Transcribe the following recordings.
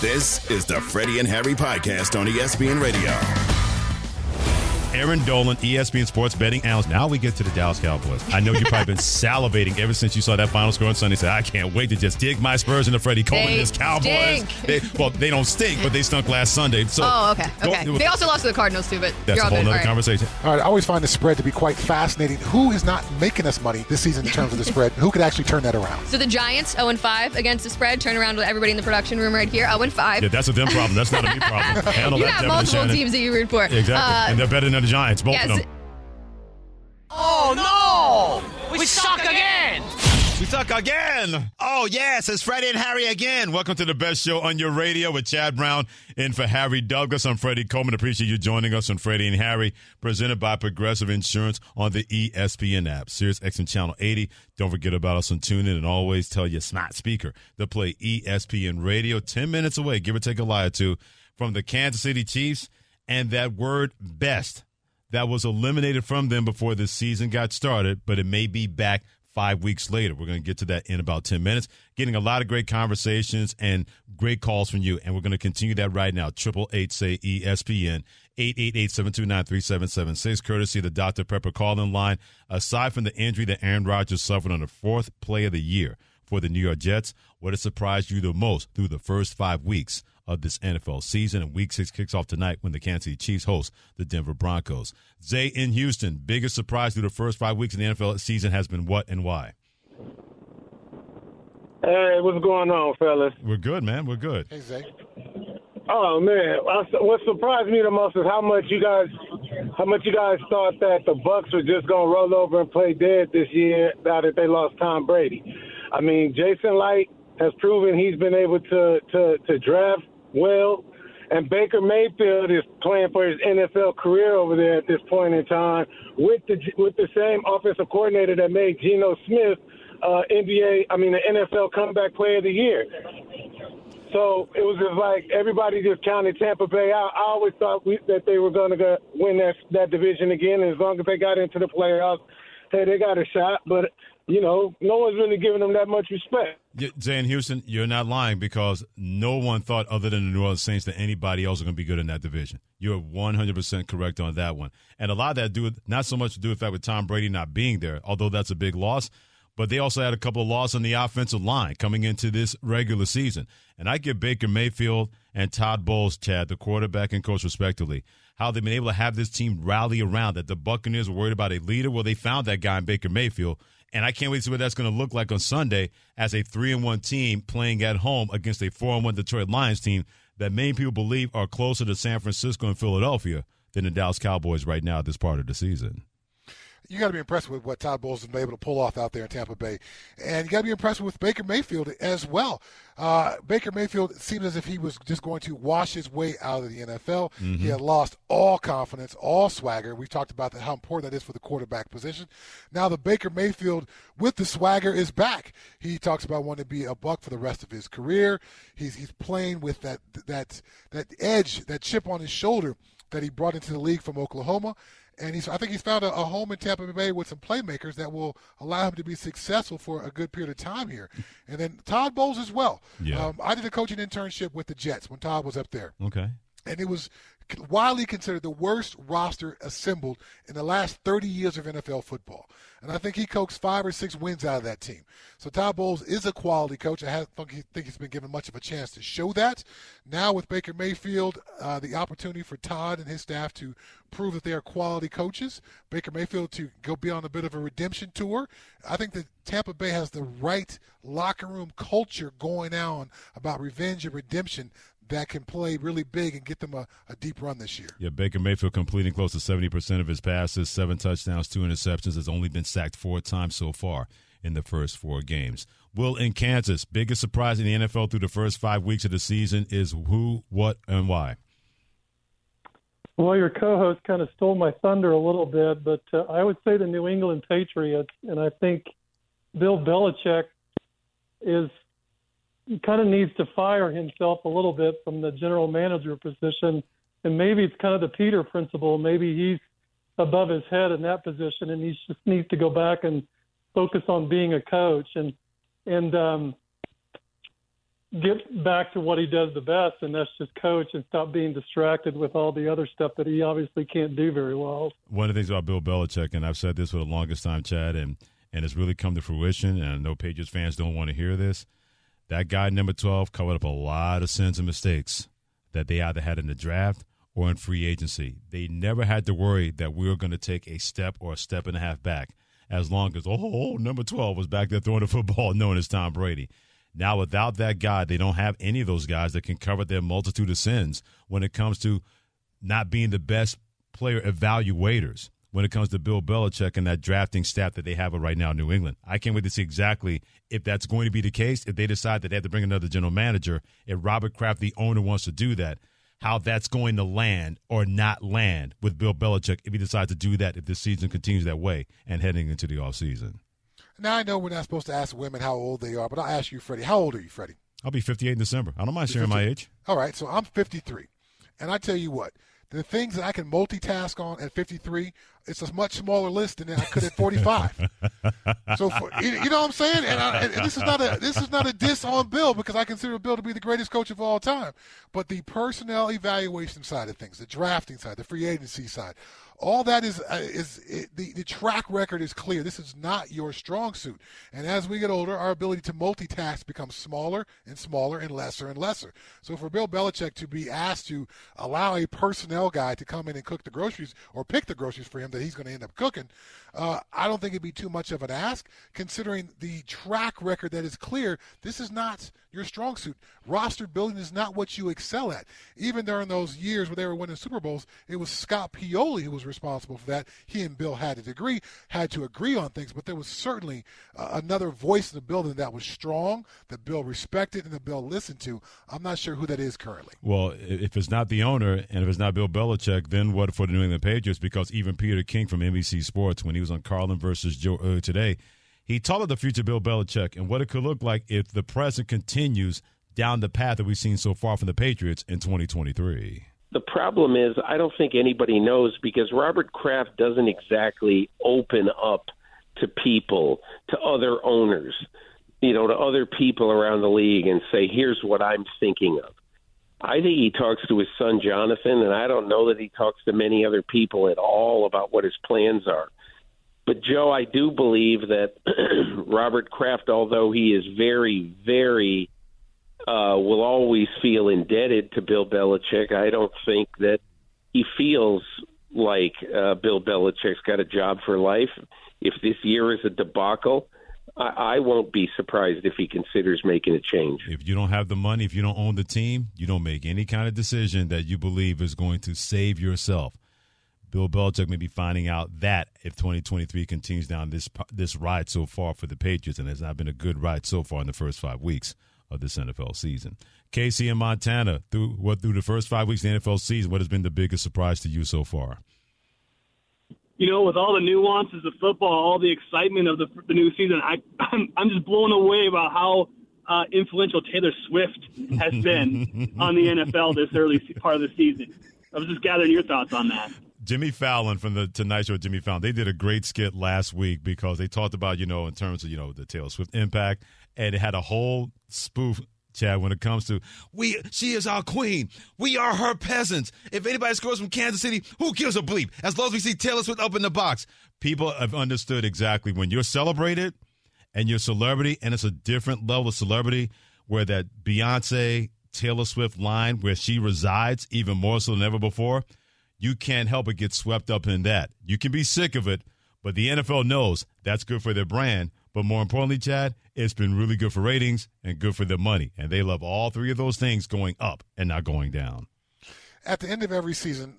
This is the Freddie and Harry podcast on ESPN Radio. Aaron Dolan, ESPN Sports Betting Analyst. Now we get to the Dallas Cowboys. I know you've probably been salivating ever since you saw that final score on Sunday. Said, I can't wait to just dig my Spurs into Freddie Coleman and his Cowboys. They don't stink, but they stunk last Sunday. So, okay. They also lost to the Cardinals, too, but that's a whole other conversation. All right, I always find the spread to be quite fascinating. Who is not making us money this season in terms of the spread? Who could actually turn that around? So the Giants, 0-5 against the spread. Turn around with everybody in the production room right here, 0-5. Yeah, that's a them problem. That's not a me problem. Handle you have multiple teams that you root for. Exactly. And they're better than the Giants, both of them. Oh, no! We suck again! We suck again! Oh, yes, it's Freddie and Harry again. Welcome to the best show on your radio with Chad Brown in for Harry Douglas. I'm Freddie Coleman. Appreciate you joining us on Freddie and Harry, presented by Progressive Insurance on the ESPN app, Sirius XM Channel 80. Don't forget about us on TuneIn, and always tell your smart speaker to play ESPN Radio. 10 minutes away, give or take a lie or two, from the Kansas City Chiefs. And that word best that was eliminated from them before the season got started, but it may be back 5 weeks later. We're going to get to that in about 10 minutes. Getting a lot of great conversations and great calls from you, and we're going to continue that right now. 888-SAY-ESPN, 888-729-3776, courtesy of the Dr. Pepper call-in line. Aside from the injury that Aaron Rodgers suffered on the fourth play of the year for the New York Jets, what has surprised you the most through the first 5 weeks of this NFL season? And Week 6 kicks off tonight when the Kansas City Chiefs host the Denver Broncos. Zay in Houston, biggest surprise through the first 5 weeks of the NFL season has been what and why? Hey, what's going on, fellas? We're good, man. We're good. Hey, Zay. Oh, man. What surprised me the most is how much you guys thought that the Bucs were just going to roll over and play dead this year now that they lost Tom Brady. I mean, Jason Light has proven he's been able to draft well, and Baker Mayfield is playing for his NFL career over there at this point in time with the same offensive coordinator that made Geno Smith the NFL comeback player of the year. So it was just like everybody just counted Tampa Bay out. I always thought that they were going to win that division again, and as long as they got into the playoffs, hey, they got a shot. But no one's really giving them that much respect. Zay in Houston, you're not lying, because no one thought other than the New Orleans Saints that anybody else was going to be good in that division. You're 100% correct on that one. And a lot of that not so much to do with the fact with Tom Brady not being there, although that's a big loss, but they also had a couple of losses on the offensive line coming into this regular season. And I give Baker Mayfield and Todd Bowles, Chad, the quarterback and coach respectively, how they've been able to have this team rally around that. The Buccaneers were worried about a leader. Well, they found that guy in Baker Mayfield. And I can't wait to see what that's going to look like on Sunday as a 3-1 team playing at home against a 4-1 Detroit Lions team that many people believe are closer to San Francisco and Philadelphia than the Dallas Cowboys right now at this part of the season. You got to be impressed with what Todd Bowles has been able to pull off out there in Tampa Bay. And you got to be impressed with Baker Mayfield as well. Baker Mayfield seemed as if he was just going to wash his way out of the NFL. Mm-hmm. He had lost all confidence, all swagger. We've talked about how important that is for the quarterback position. Now the Baker Mayfield with the swagger is back. He talks about wanting to be a Buck for the rest of his career. He's playing with that edge, that chip on his shoulder that he brought into the league from Oklahoma. And I think he's found a home in Tampa Bay with some playmakers that will allow him to be successful for a good period of time here. And then Todd Bowles as well. Yeah. I did a coaching internship with the Jets when Todd was up there. Okay. And it was widely considered the worst roster assembled in the last 30 years of NFL football. And I think he coaxed 5 or 6 wins out of that team. So Todd Bowles is a quality coach. I think he's been given much of a chance to show that. Now with Baker Mayfield, the opportunity for Todd and his staff to prove that they are quality coaches, Baker Mayfield to go be on a bit of a redemption tour. I think that Tampa Bay has the right locker room culture going on about revenge and redemption that can play really big and get them a deep run this year. Yeah, Baker Mayfield completing close to 70% of his passes, 7 touchdowns, 2 interceptions, has only been sacked 4 times so far in the first four games. Will, in Kansas, biggest surprise in the NFL through the first 5 weeks of the season is who, what, and why? Well, your co-host kind of stole my thunder a little bit, but I would say the New England Patriots, and I think Bill Belichick kind of needs to fire himself a little bit from the general manager position, and maybe it's kind of the Peter principle. Maybe he's above his head in that position, and he just needs to go back and focus on being a coach and get back to what he does the best, and that's just coach and stop being distracted with all the other stuff that he obviously can't do very well. One of the things about Bill Belichick, and I've said this for the longest time, Chad, and it's really come to fruition, and I know Patriots fans don't want to hear this, that guy, number 12, covered up a lot of sins and mistakes that they either had in the draft or in free agency. They never had to worry that we were going to take a step or a step and a half back as long as, number 12 was back there throwing the football, known as Tom Brady. Now, without that guy, they don't have any of those guys that can cover their multitude of sins when it comes to not being the best player evaluators when it comes to Bill Belichick and that drafting staff that they have right now in New England. I can't wait to see exactly if that's going to be the case, if they decide that they have to bring another general manager, if Robert Kraft, the owner, wants to do that, how that's going to land or not land with Bill Belichick if he decides to do that, if this season continues that way and heading into the offseason. Now, I know we're not supposed to ask women how old they are, but I'll ask you, Freddie. How old are you, Freddie? I'll be 58 in December. I don't mind sharing my age. All right, so I'm 53. And I tell you what, the things that I can multitask on at 53, it's a much smaller list than I could at 45. You know what I'm saying? And this is not a diss on Bill, because I consider Bill to be the greatest coach of all time. But the personnel evaluation side of things, the drafting side, the free agency side, all that is the track record is clear. This is not your strong suit. And as we get older, our ability to multitask becomes smaller and smaller and lesser and lesser. So for Bill Belichick to be asked to allow a personnel guy to come in and cook the groceries or pick the groceries for him that he's going to end up cooking, I don't think it'd be too much of an ask considering the track record that is clear. This is not your strong suit. Roster building is not what you excel at. Even during those years where they were winning Super Bowls, it was Scott Pioli who was responsible for that. He and Bill had to agree on things, but there was certainly another voice in the building that was strong, that Bill respected and that Bill listened to. I'm not sure who that is currently. Well, if it's not the owner and if it's not Bill Belichick, then what for the New England Patriots? Because even Peter King from NBC Sports, when he was on Carlin versus Joe today, he talked of the future Bill Belichick and what it could look like if the present continues down the path that we've seen so far from the Patriots in 2023. The problem is I don't think anybody knows, because Robert Kraft doesn't exactly open up to people, to other owners, to other people around the league and say, here's what I'm thinking of. I think he talks to his son, Jonathan, and I don't know that he talks to many other people at all about what his plans are. But, Joe, I do believe that Robert Kraft, although he is very, very will always feel indebted to Bill Belichick, I don't think that he feels like Bill Belichick's got a job for life. If this year is a debacle, I won't be surprised if he considers making a change. If you don't have the money, if you don't own the team, you don't make any kind of decision that you believe is going to save yourself. Bill Belichick may be finding out that if 2023 continues down this ride so far for the Patriots, and it's not been a good ride so far in the first 5 weeks of this NFL season. Casey in Montana, through the first 5 weeks of the NFL season, what has been the biggest surprise to you so far? With all the nuances of football, all the excitement of the new season, I'm just blown away by how influential Taylor Swift has been on the NFL this early part of the season. I was just gathering your thoughts on that. Jimmy Fallon from the Tonight Show, they did a great skit last week because they talked about, in terms of, the Taylor Swift impact, and it had a whole spoof, Chad, when it comes to she is our queen. We are her peasants. If anybody scores from Kansas City, who gives a bleep? As long as we see Taylor Swift up in the box. People have understood exactly when you're celebrated and you're celebrity, and it's a different level of celebrity where that Beyonce, Taylor Swift line where she resides even more so than ever before, you can't help but get swept up in that. You can be sick of it, but the NFL knows that's good for their brand. But more importantly, Chad, it's been really good for ratings and good for their money. And they love all three of those things going up and not going down. At the end of every season,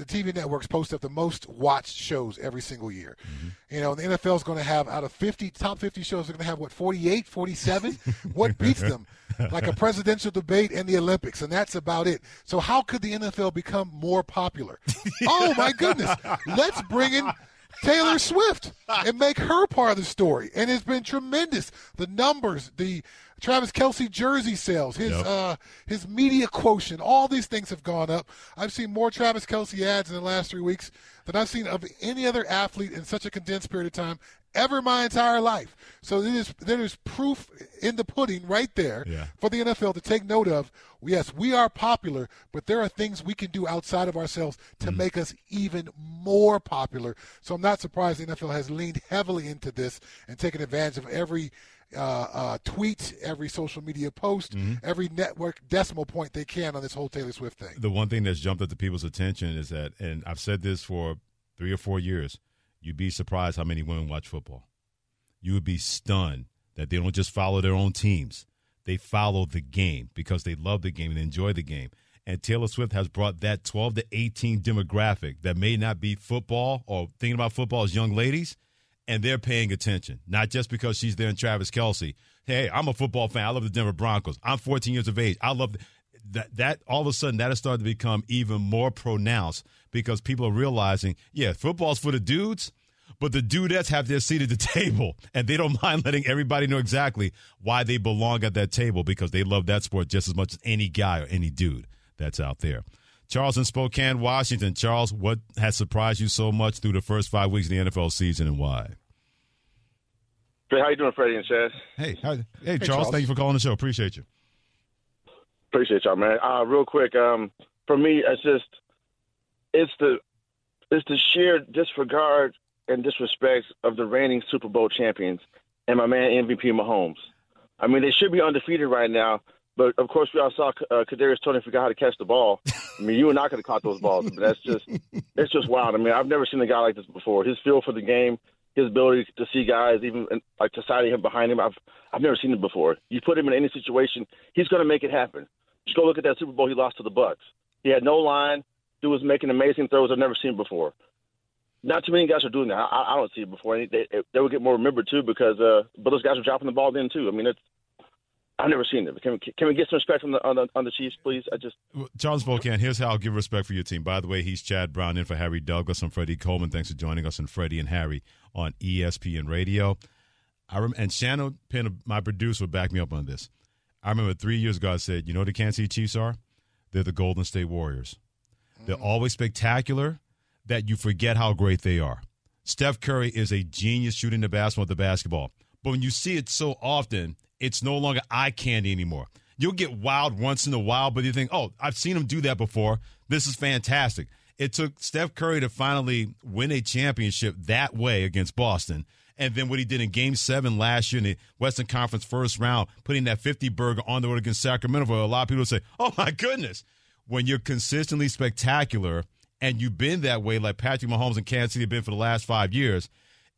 the TV networks post up the most watched shows every single year. Mm-hmm. You know, the NFL is going to have, out of 50, top 50 shows, they're going to have, what, 48, 47? What beats them? Like a presidential debate and the Olympics, and that's about it. So how could the NFL become more popular? Oh, my goodness. Let's bring in Taylor Swift and make her part of the story. And it's been tremendous. The numbers, the Travis Kelce jersey sales, his media quotient, all these things have gone up. I've seen more Travis Kelce ads in the last 3 weeks than I've seen of any other athlete in such a condensed period of time ever in my entire life. So there is proof in the pudding right there for the NFL to take note of. Yes, we are popular, but there are things we can do outside of ourselves to make us even more popular. So I'm not surprised the NFL has leaned heavily into this and taken advantage of every tweet, every social media post, every network decimal point they can on this whole Taylor Swift thing. The one thing that's jumped up to people's attention is that, and I've said this for 3 or 4 years, you'd be surprised how many women watch football. You would be stunned that they don't just follow their own teams. They follow the game because they love the game and enjoy the game. And Taylor Swift has brought that 12 to 18 demographic that may not be football or thinking about football as young ladies. And they're paying attention, not just because she's there in Travis Kelce. Hey, I'm a football fan. I love the Denver Broncos. I'm 14 years of age. I love that. That all of a sudden, that has started to become even more pronounced because people are realizing, yeah, football's for the dudes, but the dudettes have their seat at the table, and they don't mind letting everybody know exactly why they belong at that table because they love that sport just as much as any guy or any dude that's out there. Charles in Spokane, Washington. Charles, what has surprised you so much through the first 5 weeks of the NFL season and why? Hey, how you doing, Freddie and Chaz? Hey, Charles, thank you for calling the show. Appreciate you. Appreciate y'all, man. Real quick, for me, it's the sheer disregard and disrespect of the reigning Super Bowl champions and my man MVP Mahomes. I mean, they should be undefeated right now, but of course we all saw Kadarius Toney forgot how to catch the ball. I mean, you and I could have caught those balls, but that's just wild. I mean, I've never seen a guy like this before. His feel for the game, his ability to see guys, even like to side him behind him, I've never seen it before. You put him in any situation, he's going to make it happen. Just go look at that Super Bowl he lost to the Bucs. He had no line. Dude was making amazing throws I've never seen before. Not too many guys are doing that. I don't see it before. And they will get more remembered too because but those guys are dropping the ball then too. I mean, I've never seen it. Can we get some respect on the Chiefs, please? John Spokane, here's how I'll give respect for your team. By the way, he's Chad Brown in for Harry Douglas. I'm Freddie Coleman. Thanks for joining us on Freddie and Harry on ESPN Radio. And Shannon Penn, my producer, would back me up on this. I remember 3 years ago I said, you know what the Kansas City Chiefs are? They're the Golden State Warriors. They're always spectacular that you forget how great they are. Steph Curry is a genius shooting the basketball with the basketball. But when you see it so often, it's no longer eye candy anymore. You'll get wild once in a while, but you think, oh, I've seen him do that before. This is fantastic. It took Steph Curry to finally win a championship that way against Boston. And then what he did in Game 7 last year in the Western Conference first round, putting that 50-burger on the road against Sacramento, where a lot of people say, oh, my goodness. When you're consistently spectacular and you've been that way like Patrick Mahomes and Kansas City have been for the last 5 years,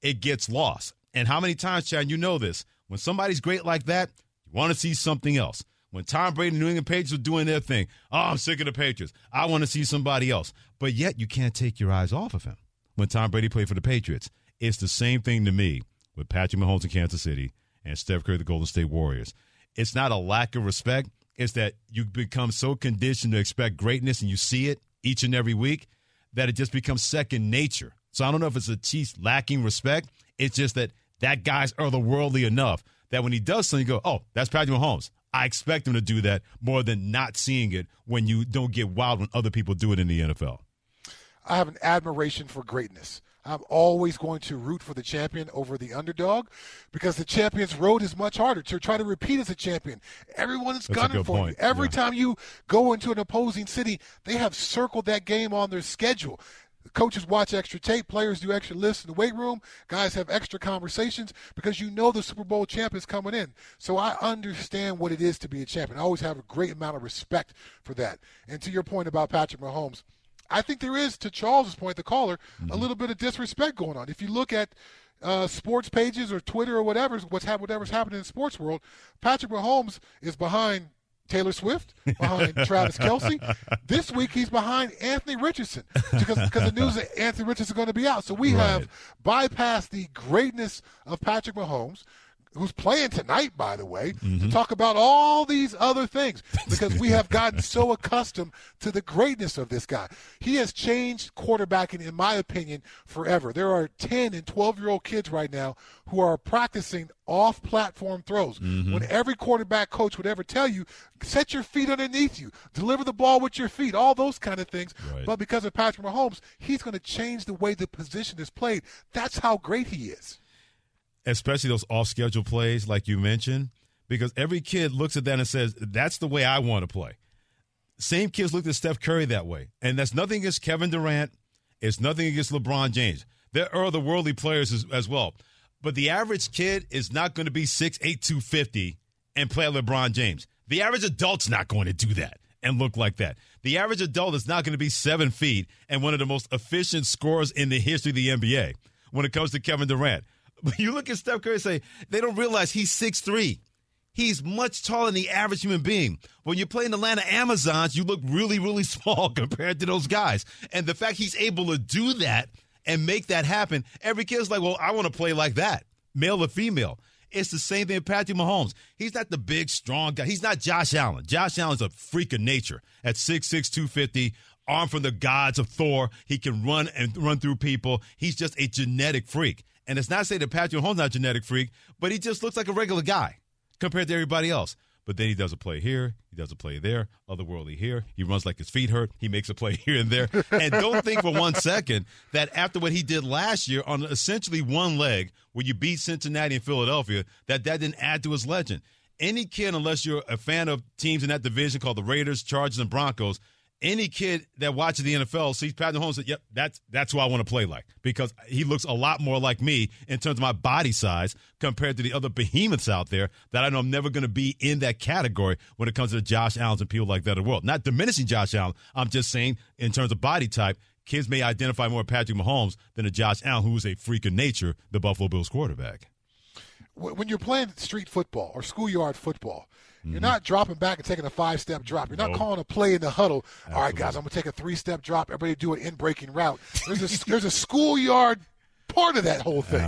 it gets lost. And how many times, Chad, you know this, when somebody's great like that, you want to see something else. When Tom Brady and New England Patriots were doing their thing, oh, I'm sick of the Patriots. I want to see somebody else. But yet you can't take your eyes off of him when Tom Brady played for the Patriots. It's the same thing to me with Patrick Mahomes in Kansas City and Steph Curry, the Golden State Warriors. It's not a lack of respect. It's that you become so conditioned to expect greatness and you see it each and every week that it just becomes second nature. So I don't know if it's the Chiefs lacking respect. It's just that that guy's otherworldly enough that when he does something, you go, oh, that's Patrick Mahomes. I expect him to do that more than not seeing it when you don't get wild when other people do it in the NFL. I have an admiration for greatness. I'm always going to root for the champion over the underdog because the champion's road is much harder to try to repeat as a champion. Everyone is gunning for you. Every time you go into an opposing city, they have circled that game on their schedule. Coaches watch extra tape. Players do extra lifts in the weight room. Guys have extra conversations because you know the Super Bowl champ is coming in. So I understand what it is to be a champion. I always have a great amount of respect for that. And to your point about Patrick Mahomes, I think there is, to Charles's point, the caller, a little bit of disrespect going on. If you look at sports pages or Twitter or whatever's happening in the sports world, Patrick Mahomes is behind Taylor Swift, behind Travis Kelce. This week he's behind Anthony Richardson because the news that Anthony Richardson is going to be out. So we have bypassed the greatness of Patrick Mahomes, who's playing tonight, by the way, to talk about all these other things because we have gotten so accustomed to the greatness of this guy. He has changed quarterbacking, in my opinion, forever. There are 10- and 12-year-old kids right now who are practicing off-platform throws. When every quarterback coach would ever tell you, set your feet underneath you, deliver the ball with your feet, all those kind of things. But because of Patrick Mahomes, he's going to change the way the position is played. That's how great he is. Especially those off-schedule plays like you mentioned, because every kid looks at that and says, that's the way I want to play. Same kids looked at Steph Curry that way. And that's nothing against Kevin Durant. It's nothing against LeBron James. There are other worldly players as well. But the average kid is not going to be 6'8", 250 and play LeBron James. The average adult's not going to do that and look like that. The average adult is not going to be 7 feet and one of the most efficient scorers in the history of the NBA when it comes to Kevin Durant. But you look at Steph Curry and say, they don't realize he's 6'3". He's much taller than the average human being. When you're playing Atlanta Amazons, you look really, really small compared to those guys. And the fact he's able to do that and make that happen, every kid's like, well, I want to play like that, male or female. It's the same thing with Patrick Mahomes. He's not the big, strong guy. He's not Josh Allen. Josh Allen's a freak of nature at 6'6", 250, armed from the gods of Thor. He can run and run through people. He's just a genetic freak. And it's not to say that Patrick Mahomes is not a genetic freak, but he just looks like a regular guy compared to everybody else. But then he does a play here, he does a play there, otherworldly here. He runs like his feet hurt. He makes a play here and there. And don't think for 1 second that after what he did last year on essentially one leg where you beat Cincinnati and Philadelphia, that didn't add to his legend. Any kid, unless you're a fan of teams in that division called the Raiders, Chargers, and Broncos, any kid that watches the NFL sees Patrick Mahomes and says, yep, that's who I want to play like because he looks a lot more like me in terms of my body size compared to the other behemoths out there that I know I'm never going to be in that category when it comes to Josh Allen and people like that in the world. Not diminishing Josh Allen. I'm just saying in terms of body type, kids may identify more with Patrick Mahomes than a Josh Allen who is a freak of nature, the Buffalo Bills quarterback. When you're playing street football or schoolyard football, you're not dropping back and taking a five-step drop. You're not calling a play in the huddle. Absolutely. All right, guys, I'm going to take a three-step drop. Everybody do an in-breaking route. There's a schoolyard part of that whole thing.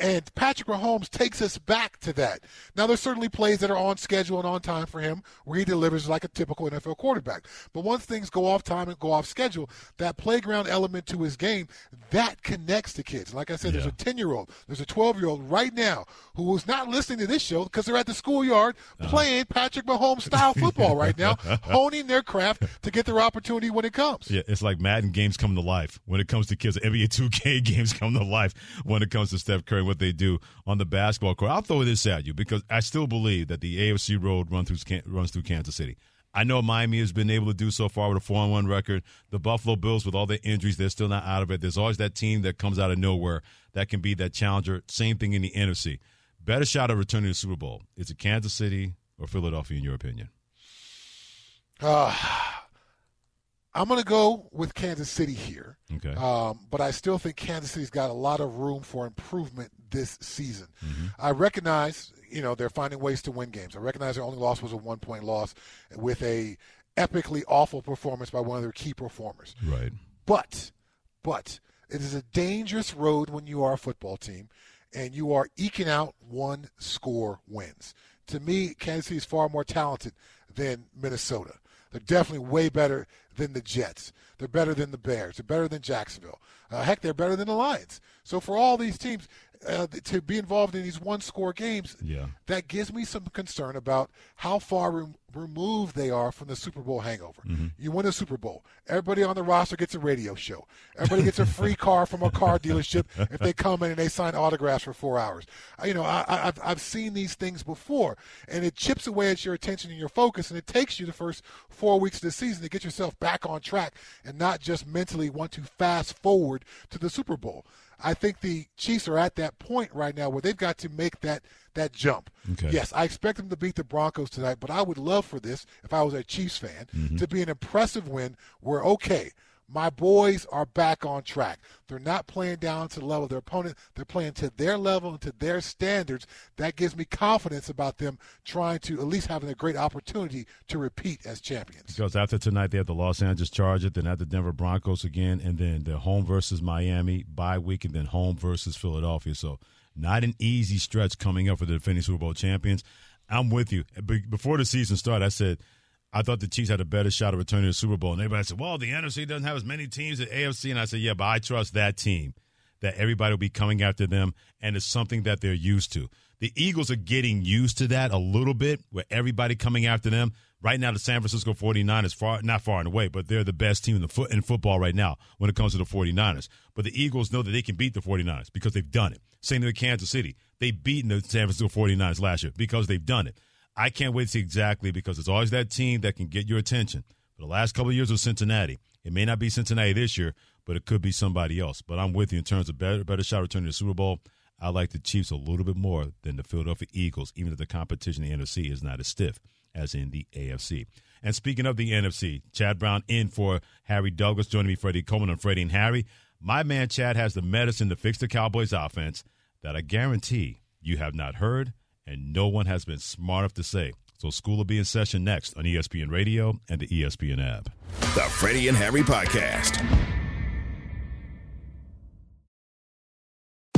And Patrick Mahomes takes us back to that. Now, there's certainly plays that are on schedule and on time for him where he delivers like a typical NFL quarterback. But once things go off time and go off schedule, that playground element to his game, that connects to kids. Like I said, there's a 10-year-old, there's a 12-year-old right now who is not listening to this show because they're at the schoolyard playing Patrick Mahomes-style football right now, honing their craft to get their opportunity when it comes. Yeah, it's like Madden games come to life. When it comes to kids, NBA 2K games come to life. When it comes to Steph Curry and what they do on the basketball court. I'll throw this at you because I still believe that the AFC road runs through Kansas City. I know Miami has been able to do so far with a 4-1 record. The Buffalo Bills, with all their injuries, they're still not out of it. There's always that team that comes out of nowhere that can be that challenger. Same thing in the NFC. Better shot at returning to the Super Bowl. Is it Kansas City or Philadelphia, in your opinion? I'm going to go with Kansas City here, okay. But I still think Kansas City's got a lot of room for improvement this season. I recognize, they're finding ways to win games. I recognize their only loss was a one-point loss with a epically awful performance by one of their key performers. Right. But it is a dangerous road when you are a football team and you are eking out one-score wins. To me, Kansas City is far more talented than Minnesota. They're definitely way better than the Jets. They're better than the Bears. They're better than Jacksonville. Heck, they're better than the Lions. So for all these teams to be involved in these one-score games, that gives me some concern about how far removed they are from the Super Bowl hangover. You win a Super Bowl. Everybody on the roster gets a radio show. Everybody gets a free car from a car dealership if they come in and they sign autographs for 4 hours. I've seen these things before, and it chips away at your attention and your focus, and it takes you the first 4 weeks of the season to get yourself back on track and not just mentally want to fast forward to the Super Bowl. I think the Chiefs are at that point right now where they've got to make that jump. Okay. Yes, I expect them to beat the Broncos tonight, but I would love for this, if I was a Chiefs fan, to be an impressive win where, okay, my boys are back on track. They're not playing down to the level of their opponent. They're playing to their level and to their standards. That gives me confidence about them trying to at least having a great opportunity to repeat as champions. Because after tonight, they have the Los Angeles Chargers, then have the Denver Broncos again, and then the home versus Miami bye week, and then home versus Philadelphia. So not an easy stretch coming up for the defending Super Bowl champions. I'm with you. Before the season started, I said I thought the Chiefs had a better shot of returning to the Super Bowl. And everybody said, well, the NFC doesn't have as many teams as AFC. And I said, yeah, but I trust that team, that everybody will be coming after them, and it's something that they're used to. The Eagles are getting used to that a little bit, with everybody coming after them. Right now, the San Francisco 49ers, not far and away, but they're the best team in football right now when it comes to the 49ers. But the Eagles know that they can beat the 49ers because they've done it. Same thing with Kansas City. They beaten the San Francisco 49ers last year because they've done it. I can't wait to see exactly, because it's always that team that can get your attention. For the last couple of years with Cincinnati, it may not be Cincinnati this year, but it could be somebody else. But I'm with you in terms of better shot returning to the Super Bowl. I like the Chiefs a little bit more than the Philadelphia Eagles, even if the competition in the NFC is not as stiff as in the AFC. And speaking of the NFC, Chad Brown in for Harry Douglas, joining me, Freddie Coleman, on Freddie and Harry. My man Chad has the medicine to fix the Cowboys offense that I guarantee you have not heard, and no one has been smart enough to say. So school will be in session next on ESPN Radio and the ESPN app. The Freddie and Harry Podcast.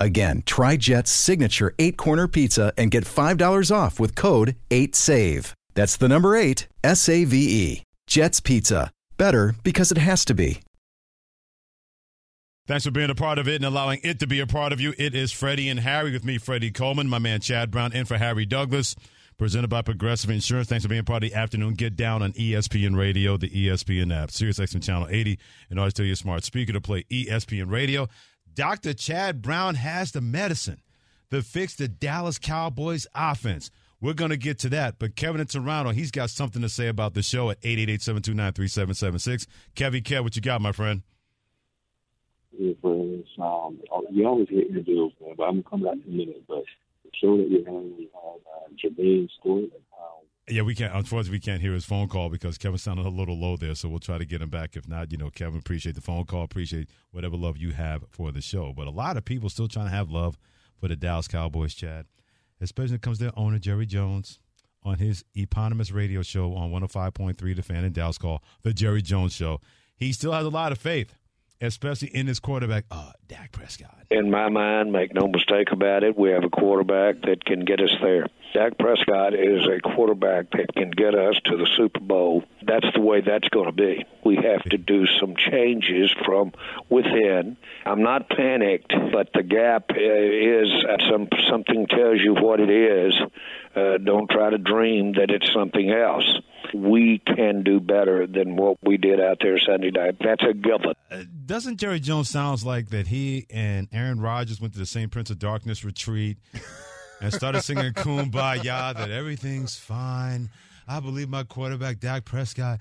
Again, try Jet's signature 8-corner pizza and get $5 off with code 8SAVE. That's the number 8, S-A-V-E. Jet's Pizza. Better because it has to be. Thanks for being a part of it and allowing it to be a part of you. It is Freddie and Harry with me, Freddie Coleman, my man Chad Brown, in for Harry Douglas, presented by Progressive Insurance. Thanks for being a part of the afternoon. Get down on ESPN Radio, the ESPN app, Sirius XM Channel 80, and always tell your smart speaker to play ESPN Radio. Dr. Chad Brown has the medicine to fix the Dallas Cowboys offense. We're going to get to that, but Kevin in Toronto, he's got something to say about the show at 888-729-3776. Kev, what you got, my friend? Yeah, friends, you always hate your deals, man, but I'm going to come back in a minute. But the show that you're having is on Jermaine Stewart. Yeah, we can't. Unfortunately, we can't hear his phone call because Kevin sounded a little low there, so we'll try to get him back. If not, you know, Kevin, appreciate the phone call. Appreciate whatever love you have for the show. But a lot of people still trying to have love for the Dallas Cowboys, Chad, especially when it comes to their owner, Jerry Jones, on his eponymous radio show on 105.3, The Fan in Dallas, called The Jerry Jones Show. He still has a lot of faith especially in this quarterback, Dak Prescott? In my mind, make no mistake about it, we have a quarterback that can get us there. Dak Prescott is a quarterback that can get us to the Super Bowl. That's the way that's going to be. We have to do some changes from within. I'm not panicked, but the gap is something tells you what it is. Don't try to dream that it's something else. We can do better than what we did out there Sunday night. That's a given. Doesn't Jerry Jones sounds like that he and Aaron Rodgers went to the St. Prince of Darkness retreat and started singing Kumbaya, that everything's fine. I believe my quarterback, Dak Prescott,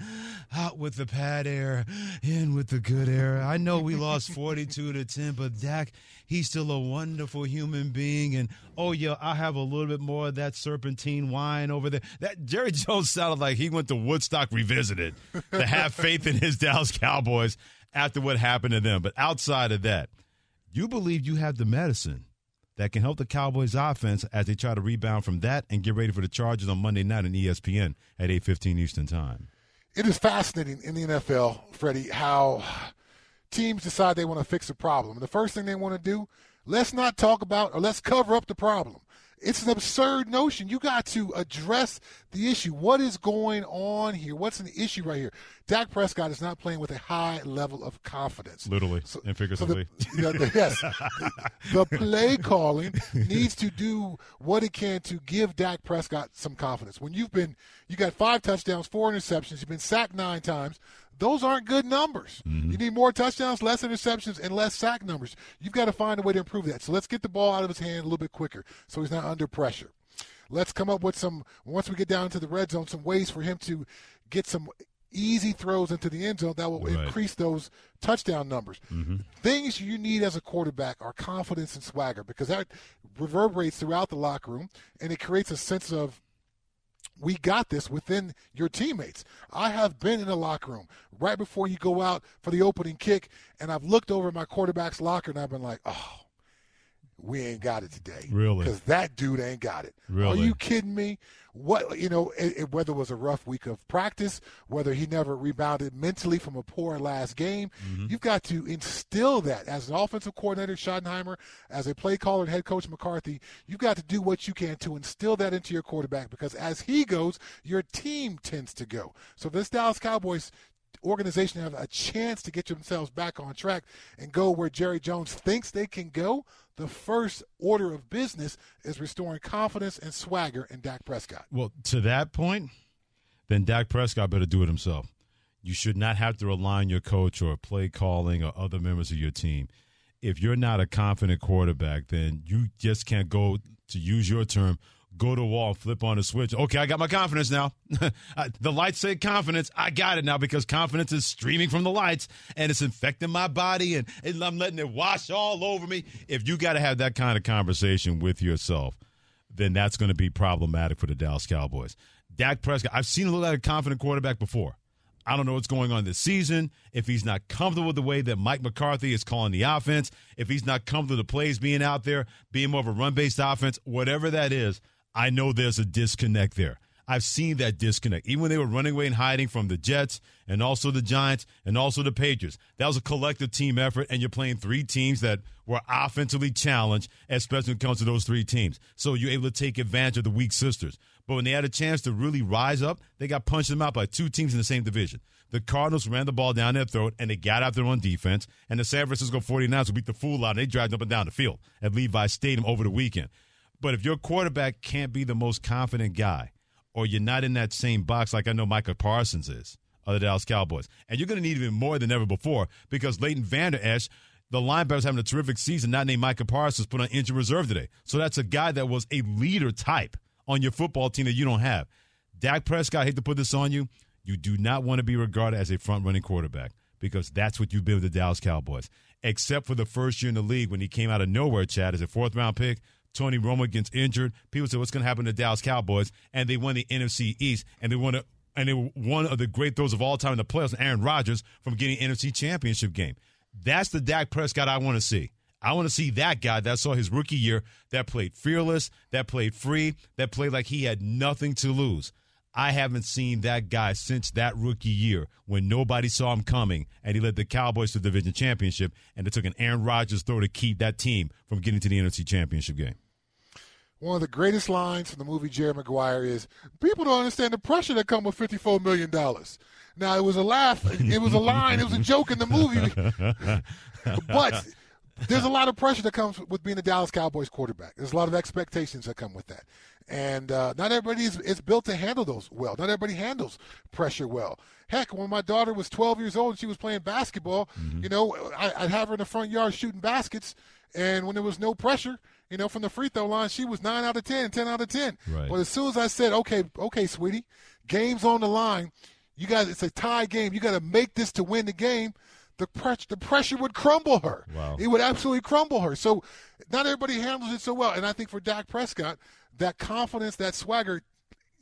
out with the bad air, in with the good air. I know we lost 42-10, but Dak, he's still a wonderful human being. And, oh, yeah, I have a little bit more of that serpentine wine over there. That Jerry Jones sounded like he went to Woodstock Revisited to have faith in his Dallas Cowboys after what happened to them. But outside of that, you believe you have the medicine that can help the Cowboys' offense as they try to rebound from that and get ready for the Chargers on Monday night on ESPN at 8:15 Eastern Time. It is fascinating in the NFL, Freddie, how teams decide they want to fix a problem. And the first thing they want to do, let's not talk about or let's cover up the problem. It's an absurd notion. You got to address the issue. What is going on here? What's an issue right here? Dak Prescott is not playing with a high level of confidence. Literally and figuratively. The play calling needs to do what it can to give Dak Prescott some confidence. When you got 5 touchdowns, 4 interceptions, you've been sacked 9 times. Those aren't good numbers. Mm-hmm. You need more touchdowns, less interceptions, and less sack numbers. You've got to find a way to improve that. So let's get the ball out of his hand a little bit quicker so he's not under pressure. Let's come up with some, once we get down into the red zone, some ways for him to get some easy throws into the end zone that will increase those touchdown numbers. Mm-hmm. Things you need as a quarterback are confidence and swagger, because that reverberates throughout the locker room, and it creates a sense of, we got this within your teammates. I have been in a locker room right before you go out for the opening kick, and I've looked over at my quarterback's locker, and I've been like, oh, we ain't got it today. Really? Because that dude ain't got it. Really? Are you kidding me? What, you know, whether it was a rough week of practice, whether he never rebounded mentally from a poor last game, mm-hmm. You've got to instill that as an offensive coordinator, Schottenheimer, as a play caller and head coach McCarthy. You've got to do what you can to instill that into your quarterback, because as he goes, your team tends to go. So this Dallas Cowboys organization have a chance to get themselves back on track and go where Jerry Jones thinks they can go. The first order of business is restoring confidence and swagger in Dak Prescott. Well, to that point, then Dak Prescott better do it himself. You should not have to rely on your coach or play calling or other members of your team. If you're not a confident quarterback, then you just can't go, to use your term, go to wall, flip on a switch. Okay, I got my confidence now. The lights say confidence. I got it now, because confidence is streaming from the lights, and it's infecting my body, and I'm letting it wash all over me. If you got to have that kind of conversation with yourself, then that's going to be problematic for the Dallas Cowboys. Dak Prescott, I've seen a little out of confident quarterback before. I don't know what's going on this season. If he's not comfortable with the way that Mike McCarthy is calling the offense, if he's not comfortable with the plays being out there, being more of a run-based offense, whatever that is, I know there's a disconnect there. I've seen that disconnect. Even when they were running away and hiding from the Jets and also the Giants and also the Patriots, that was a collective team effort, and you're playing 3 teams that were offensively challenged, especially when it comes to those 3 teams. So you're able to take advantage of the weak sisters. But when they had a chance to really rise up, they got punched them out by 2 teams in the same division. The Cardinals ran the ball down their throat, and they got out there on defense, and the San Francisco 49ers beat the fool out, and they dragged up and down the field at Levi's Stadium over the weekend. But if your quarterback can't be the most confident guy, or you're not in that same box like I know Micah Parsons is of the Dallas Cowboys, and you're going to need even more than ever before, because Leighton Vander Esch, the linebacker, having a terrific season, not named Micah Parsons, put on injured reserve today. So that's a guy that was a leader type on your football team that you don't have. Dak Prescott, I hate to put this on you, you do not want to be regarded as a front-running quarterback, because that's what you've been with the Dallas Cowboys, except for the first year in the league when he came out of nowhere, Chad, as a fourth-round pick. Tony Romo gets injured. People say, what's going to happen to the Dallas Cowboys? And they won the NFC East, and they were one of the great throws of all time in the playoffs, Aaron Rodgers, from getting an NFC Championship game. That's the Dak Prescott I want to see. I want to see that guy that saw his rookie year, that played fearless, that played free, that played like he had nothing to lose. I haven't seen that guy since that rookie year when nobody saw him coming, and he led the Cowboys to the division championship, and it took an Aaron Rodgers throw to keep that team from getting to the NFC championship game. One of the greatest lines from the movie Jerry Maguire is, people don't understand the pressure that comes with $54 million. Now, it was a laugh. It was a line. It was a joke in the movie. But there's a lot of pressure that comes with being a Dallas Cowboys quarterback. There's a lot of expectations that come with that. And not everybody is built to handle those well. Not everybody handles pressure well. Heck, when my daughter was 12 years old and she was playing basketball, you know, I'd have her in the front yard shooting baskets, and when there was no pressure, you know, from the free throw line, she was 9 out of 10, 10 out of 10. Right. But as soon as I said, okay, sweetie, game's on the line. You guys, it's a tie game. You got to make this to win the game. The pressure would crumble her. Wow. It would absolutely crumble her. So not everybody handles it so well. And I think for Dak Prescott, that confidence, that swagger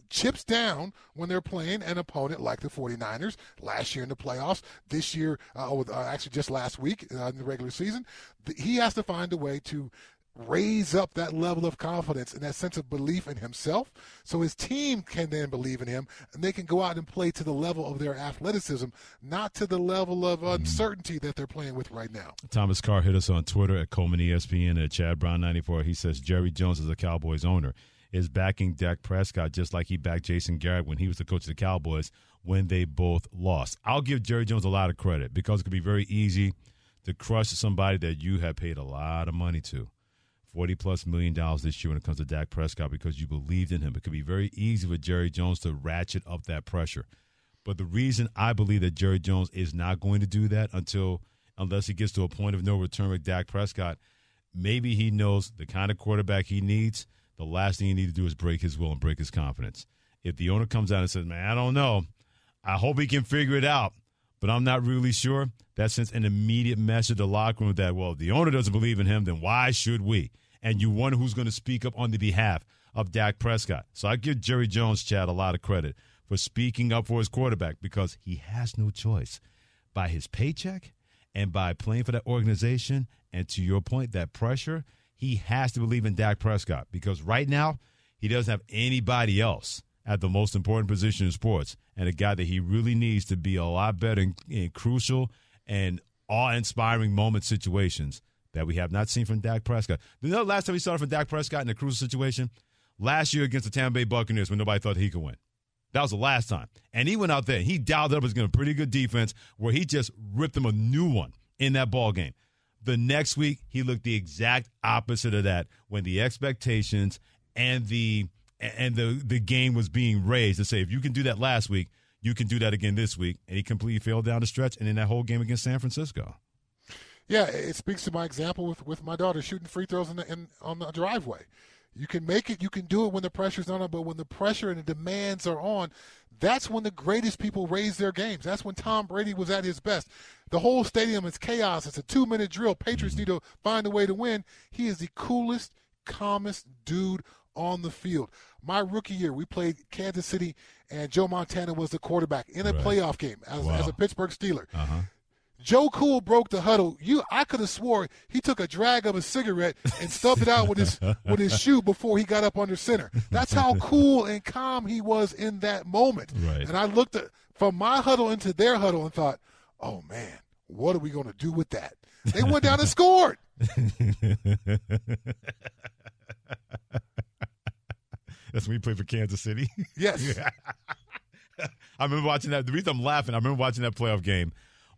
chips down when they're playing an opponent like the 49ers last year in the playoffs, this year, actually just last week in the regular season. He has to find a way to raise up that level of confidence and that sense of belief in himself so his team can then believe in him and they can go out and play to the level of their athleticism, not to the level of uncertainty that they're playing with right now. Thomas Carr hit us on Twitter at Coleman ESPN at Chad Brown 94. He says Jerry Jones as a Cowboys owner is backing Dak Prescott just like he backed Jason Garrett when he was the coach of the Cowboys when they both lost. I'll give Jerry Jones a lot of credit because it could be very easy to crush somebody that you have paid a lot of money to. $40+ million this year when it comes to Dak Prescott because you believed in him. It could be very easy for Jerry Jones to ratchet up that pressure. But the reason I believe that Jerry Jones is not going to do that unless he gets to a point of no return with Dak Prescott, maybe he knows the kind of quarterback he needs. The last thing you need to do is break his will and break his confidence. If the owner comes out and says, man, I don't know. I hope he can figure it out, but I'm not really sure. That sends an immediate message to the locker room that, well, if the owner doesn't believe in him, then why should we? And you wonder who's going to speak up on the behalf of Dak Prescott. So I give Jerry Jones, Chad, a lot of credit for speaking up for his quarterback because he has no choice by his paycheck and by playing for that organization. And to your point, that pressure, he has to believe in Dak Prescott because right now he doesn't have anybody else at the most important position in sports and a guy that he really needs to be a lot better in crucial and awe-inspiring moment situations that we have not seen from Dak Prescott. You know the last time we saw it from Dak Prescott in a crucial situation? Last year against the Tampa Bay Buccaneers when nobody thought he could win. That was the last time. And he went out there and he dialed up against a pretty good defense where he just ripped him a new one in that ball game. The next week, he looked the exact opposite of that when the expectations and the game was being raised to say, if you can do that last week, you can do that again this week. And he completely failed down the stretch and in that whole game against San Francisco. Yeah, it speaks to my example with my daughter shooting free throws on the driveway. You can make it. You can do it when the pressure's on. But when the pressure and the demands are on, that's when the greatest people raise their games. That's when Tom Brady was at his best. The whole stadium is chaos. It's a 2-minute drill. Patriots need to find a way to win. He is the coolest, calmest dude on the field. My rookie year, we played Kansas City, and Joe Montana was the quarterback in a playoff game as a Pittsburgh Steeler. Uh-huh. Joe Cool broke the huddle. I could have swore he took a drag of a cigarette and stubbed it out with his shoe before he got up under center. That's how cool and calm he was in that moment. Right. And I looked from my huddle into their huddle and thought, oh, man, what are we going to do with that? They went down and scored. That's when we played for Kansas City. Yes. I remember watching that. The reason I'm laughing, I remember watching that playoff game.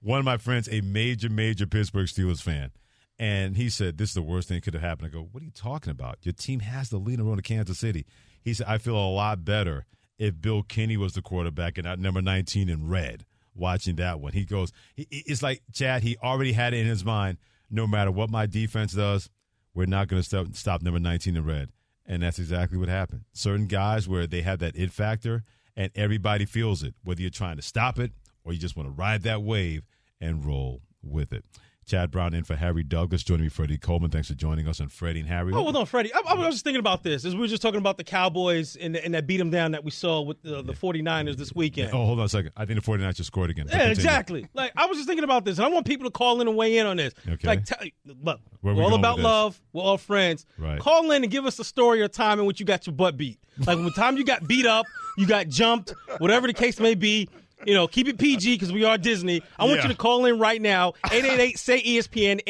One of my friends, a major, major Pittsburgh Steelers fan, and he said, this is the worst thing that could have happened. I go, what are you talking about? Your team has the lead in a row to Kansas City. He said, I feel a lot better if Bill Kenny was the quarterback and at number 19 in red watching that one. He goes, it's like, Chad, he already had it in his mind, no matter what my defense does, we're not going to stop number 19 in red. And that's exactly what happened. Certain guys where they have that it factor, and everybody feels it, whether you're trying to stop it or you just want to ride that wave and roll with it. Chad Brown in for Harry Douglas. Joining me, Freddie Coleman. Thanks for joining us. And Freddie and Harry. Oh, well, no, Freddie. I was just thinking about this. As we were just talking about the Cowboys and that beat them down that we saw with the 49ers this weekend. Oh, hold on a second. I think the 49ers just scored again. Yeah, exactly. Like, I was just thinking about this, and I want people to call in and weigh in on this. Okay. Like, look, we're all about love. We're all friends. Right. Call in and give us a story or time in which you got your butt beat. Like, when the time you got beat up, you got jumped, whatever the case may be. You know, keep it PG because we are Disney. I want you to call in right now, 888-SAY-ESPN,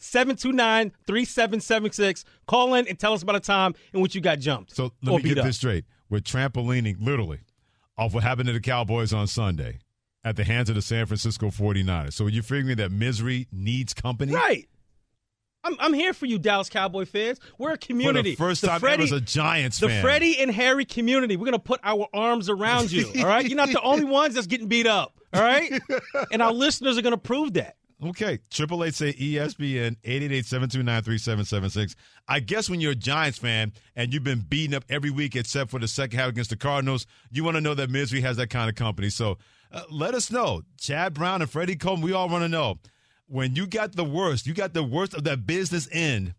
888-729-3776. Call in and tell us about a time in which you got jumped. So let me get this straight. We're trampolining, literally, off what happened to the Cowboys on Sunday at the hands of the San Francisco 49ers. So you're figuring that misery needs company? Right. I'm here for you, Dallas Cowboy fans. We're a community. For the first time ever as a Giants fan. The Freddie and Harry community. We're going to put our arms around you, all right? You're not the only ones that's getting beat up, all right? And our listeners are going to prove that. Okay. 888-SAY-ESPN, 888-729-3776. I guess when you're a Giants fan and you've been beaten up every week except for the second half against the Cardinals, you want to know that misery has that kind of company. So let us know. Chad Brown and Freddie Coleman, we all want to know. When you got the worst of that business end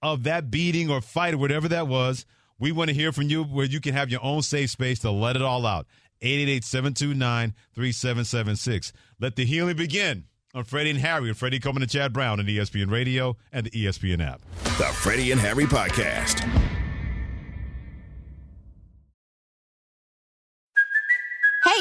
of that beating or fight or whatever that was, we want to hear from you where you can have your own safe space to let it all out. 888-729-3776. Let the healing begin on Freddie and Harry with Freddie Coleman and Chad Brown on ESPN Radio and the ESPN app. The Freddie and Harry Podcast. Hey,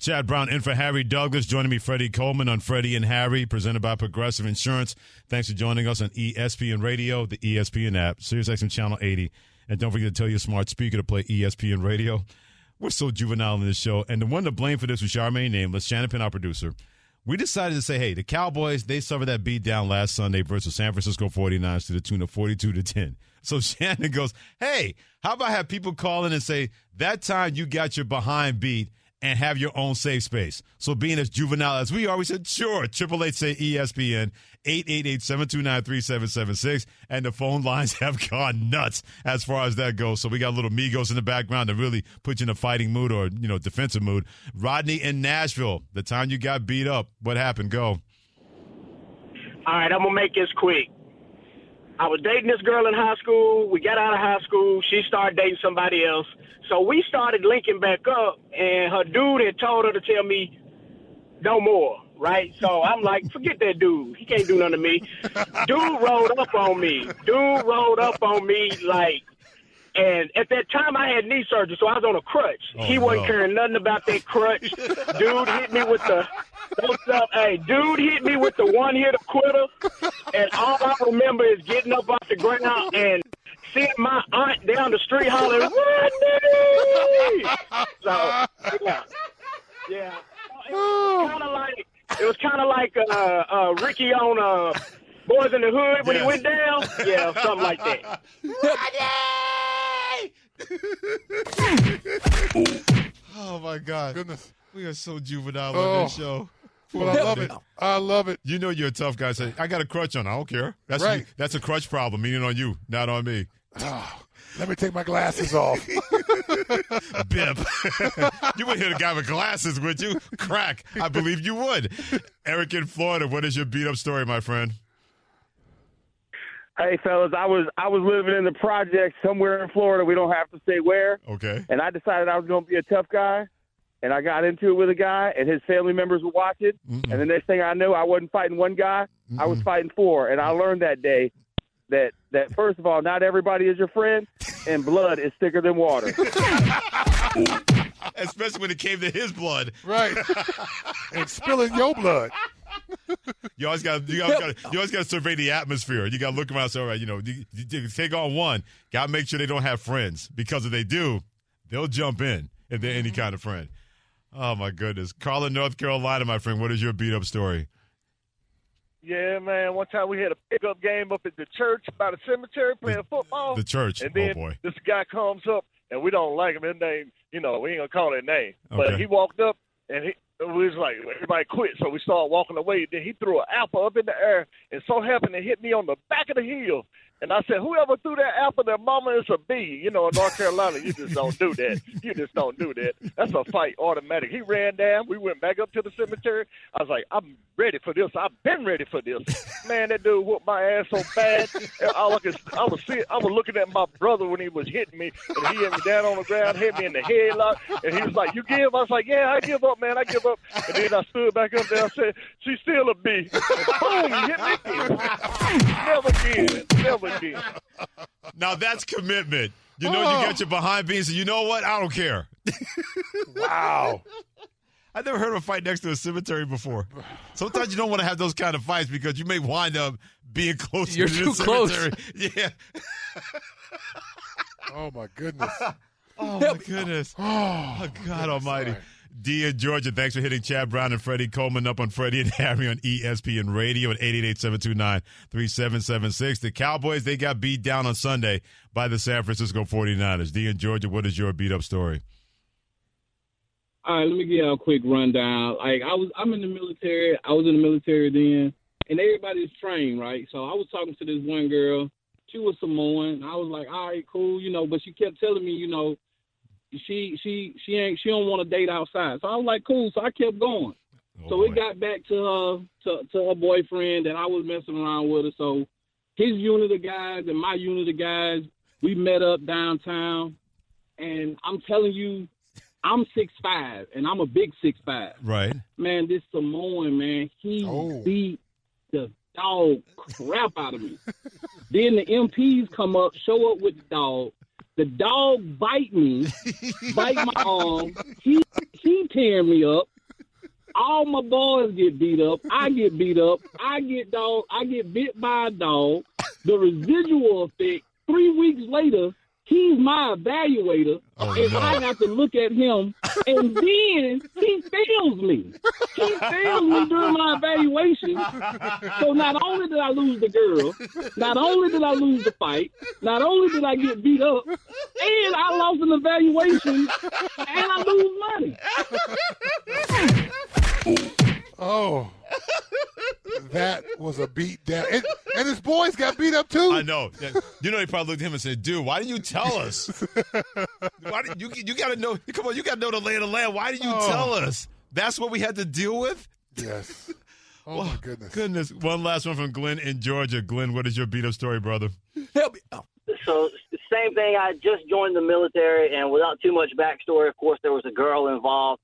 Chad Brown in for Harry Douglas. Joining me, Freddie Coleman on Freddie and Harry, presented by Progressive Insurance. Thanks for joining us on ESPN Radio, the ESPN app, Sirius XM Channel 80. And don't forget to tell your smart speaker to play ESPN Radio. We're so juvenile in this show. And the one to blame for this was Charmaine Nameless, Shannon Penn, our producer. We decided to say, hey, the Cowboys, they suffered that beatdown last Sunday versus San Francisco 49ers to the tune of 42-10. So Shannon goes, hey, how about have people call in and say, that time you got your behind beat, and have your own safe space. So being as juvenile as we are, we said, sure, 888-SAY-ESPN, 888-729-3776, and the phone lines have gone nuts as far as that goes. So we got little Migos in the background to really put you in a fighting mood or, you know, defensive mood. Rodney in Nashville, the time you got beat up, what happened? Go. All right, I'm going to make this quick. I was dating this girl in high school. We got out of high school. She started dating somebody else. So we started linking back up, and her dude had told her to tell me no more, right? So I'm like, forget that dude. He can't do nothing to me. Dude rolled up on me, like, and at that time I had knee surgery, so I was on a crutch. He wasn't caring nothing about that crutch. Dude hit me with the... dude hit me with the one-hitter quitter, and all I remember is getting up off the ground and seeing my aunt down the street hollering, Rodney! So, yeah. It was kind of like Ricky on Boys in the Hood when he went down. Yeah, something like that. Rodney! Oh, my God. Goodness. We are so juvenile on this show. Well, I love it. I love it. You know you're a tough guy. Say, I got a crutch on. I don't care. That's right. That's a crutch problem, meaning on you, not on me. Oh, let me take my glasses off. Bip. You wouldn't hit a guy with glasses, would you? Crack. I believe you would. Eric in Florida, what is your beat-up story, my friend? Hey, fellas, I was living in the project somewhere in Florida. We don't have to say where. Okay. And I decided I was going to be a tough guy. And I got into it with a guy, and his family members were watching. Mm-mm. And the next thing I knew, I wasn't fighting one guy. Mm-mm. I was fighting four. And I learned that day that first of all, not everybody is your friend, and blood is thicker than water. Especially when it came to his blood. Right. And spilling your blood. You always got to survey the atmosphere. You got to look around and say, all right, you know, you take on one. Got to make sure they don't have friends, because if they do, they'll jump in if they're any kind of friend. Oh, my goodness. Carl in North Carolina, my friend, what is your beat-up story? Yeah, man. One time we had a pickup game up at the church by the cemetery playing football. The church. And then this guy comes up, and we don't like him. His name, you know, we ain't going to call his name. Okay. But he walked up, and we was like, everybody quit. So we started walking away. Then he threw an apple up in the air, and so happened to hit me on the back of the heel. And I said, whoever threw that apple, their mama is a bee. You know, in North Carolina, you just don't do that. You just don't do that. That's a fight automatic. He ran down. We went back up to the cemetery. I was like, I'm ready for this. I've been ready for this. Man, that dude whooped my ass so bad. I was looking at my brother when he was hitting me, and he hit me down on the ground, hit me in the head lock, and he was like, you give? I was like, yeah, I give up, man. I give up. And then I stood back up there. I said, she's still a bee. And boom, he hit me. Never again. Never again. Now that's commitment. You know, you get your behind beans, and you know what? I don't care. Wow. I've never heard of a fight next to a cemetery before. Sometimes you don't want to have those kind of fights because you may wind up being close to the cemetery. Close. Yeah. Oh, my goodness. Oh, my goodness. Oh, God almighty. Sorry. Dia, Georgia, thanks for hitting Chad Brown and Freddie Coleman up on Freddie and Harry on ESPN Radio at 888-729-3776. The Cowboys, they got beat down on Sunday by the San Francisco 49ers. Dia, Georgia, what is your beat-up story? All right, let me give y'all a quick rundown. Like, I'm in the military. I was in the military then, and everybody's trained, right? So I was talking to this one girl. She was Samoan. I was like, all right, cool, you know, but she kept telling me, you know, she don't want to date outside. So I was like, cool. So I kept going. It got back to her boyfriend that I was messing around with her. So his unit of guys and my unit of guys, we met up downtown, and I'm telling you, I'm 6'5", and I'm a big 6'5". Right. Man, this Samoan man, he beat the dog crap out of me. Then the MPs come up, show up with the dog. The dog bite my arm. He tear me up. All my boys get beat up. I get beat up. I get bit by a dog. The residual effect, 3 weeks later, he's my evaluator. I got to look at him. And then he fails me. He fails me during my evaluation. So not only did I lose the girl, not only did I lose the fight, not only did I get beat up, and I lost an evaluation, and I lose money. Oh, that was a beat down. And his boys got beat up, too. I know. You know, he probably looked at him and said, dude, why didn't you tell us? Why did you got to know. Come on, you got to know the lay of the land. Why didn't you tell us? That's what we had to deal with? Yes. Oh, my goodness. One last one from Glenn in Georgia. Glenn, what is your beat-up story, brother? Help me. Oh. So, same thing. I just joined the military, and without too much backstory, of course, there was a girl involved.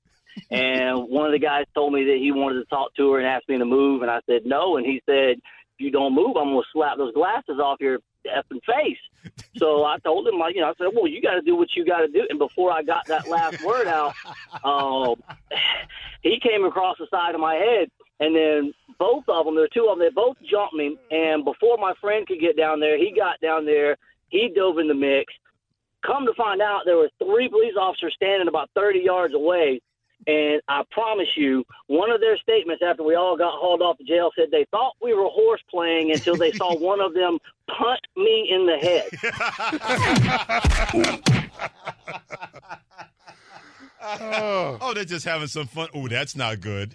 And one of the guys told me that he wanted to talk to her and asked me to move. And I said, no. And he said, if you don't move, I'm going to slap those glasses off your effing face. So I told him, like, you know, I said, well, you got to do what you got to do. And before I got that last word out, he came across the side of my head. And then both of them, there were two of them, they both jumped me. And before my friend could get down there, he got down there. He dove in the mix. Come to find out, there were three police officers standing about 30 yards away. And I promise you, one of their statements after we all got hauled off to jail said they thought we were horse playing until they saw one of them punch me in the head. Oh, they're just having some fun. Oh, that's not good.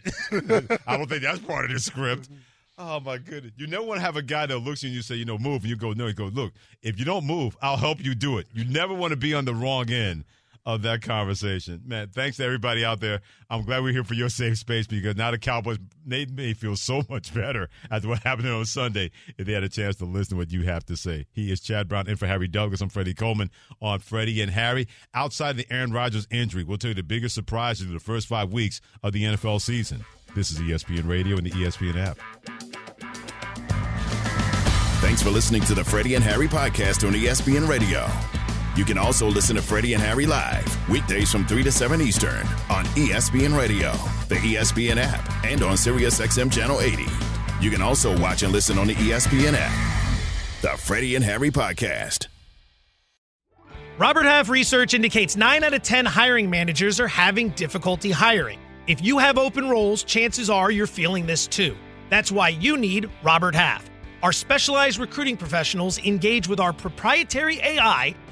I don't think that's part of the script. Oh, my goodness. You never want to have a guy that looks at you and you say, you know, move. And you go, no. He goes, look, if you don't move, I'll help you do it. You never want to be on the wrong end of that conversation. Man, thanks to everybody out there. I'm glad we're here for your safe space because now the Cowboys may feel so much better after what happened on Sunday if they had a chance to listen to what you have to say. He is Chad Brown in for Harry Douglas. I'm Freddie Coleman on Freddie and Harry. Outside of the Aaron Rodgers injury, we'll tell you the biggest surprise of the first 5 weeks of the NFL season. This is ESPN Radio and the ESPN app. Thanks for listening to the Freddie and Harry podcast on ESPN Radio. You can also listen to Freddie and Harry live weekdays from 3 to 7 Eastern on ESPN Radio, the ESPN app, and on Sirius XM Channel 80. You can also watch and listen on the ESPN app. The Freddie and Harry Podcast. Robert Half research indicates 9 out of 10 hiring managers are having difficulty hiring. If you have open roles, chances are you're feeling this too. That's why you need Robert Half. Our specialized recruiting professionals engage with our proprietary AI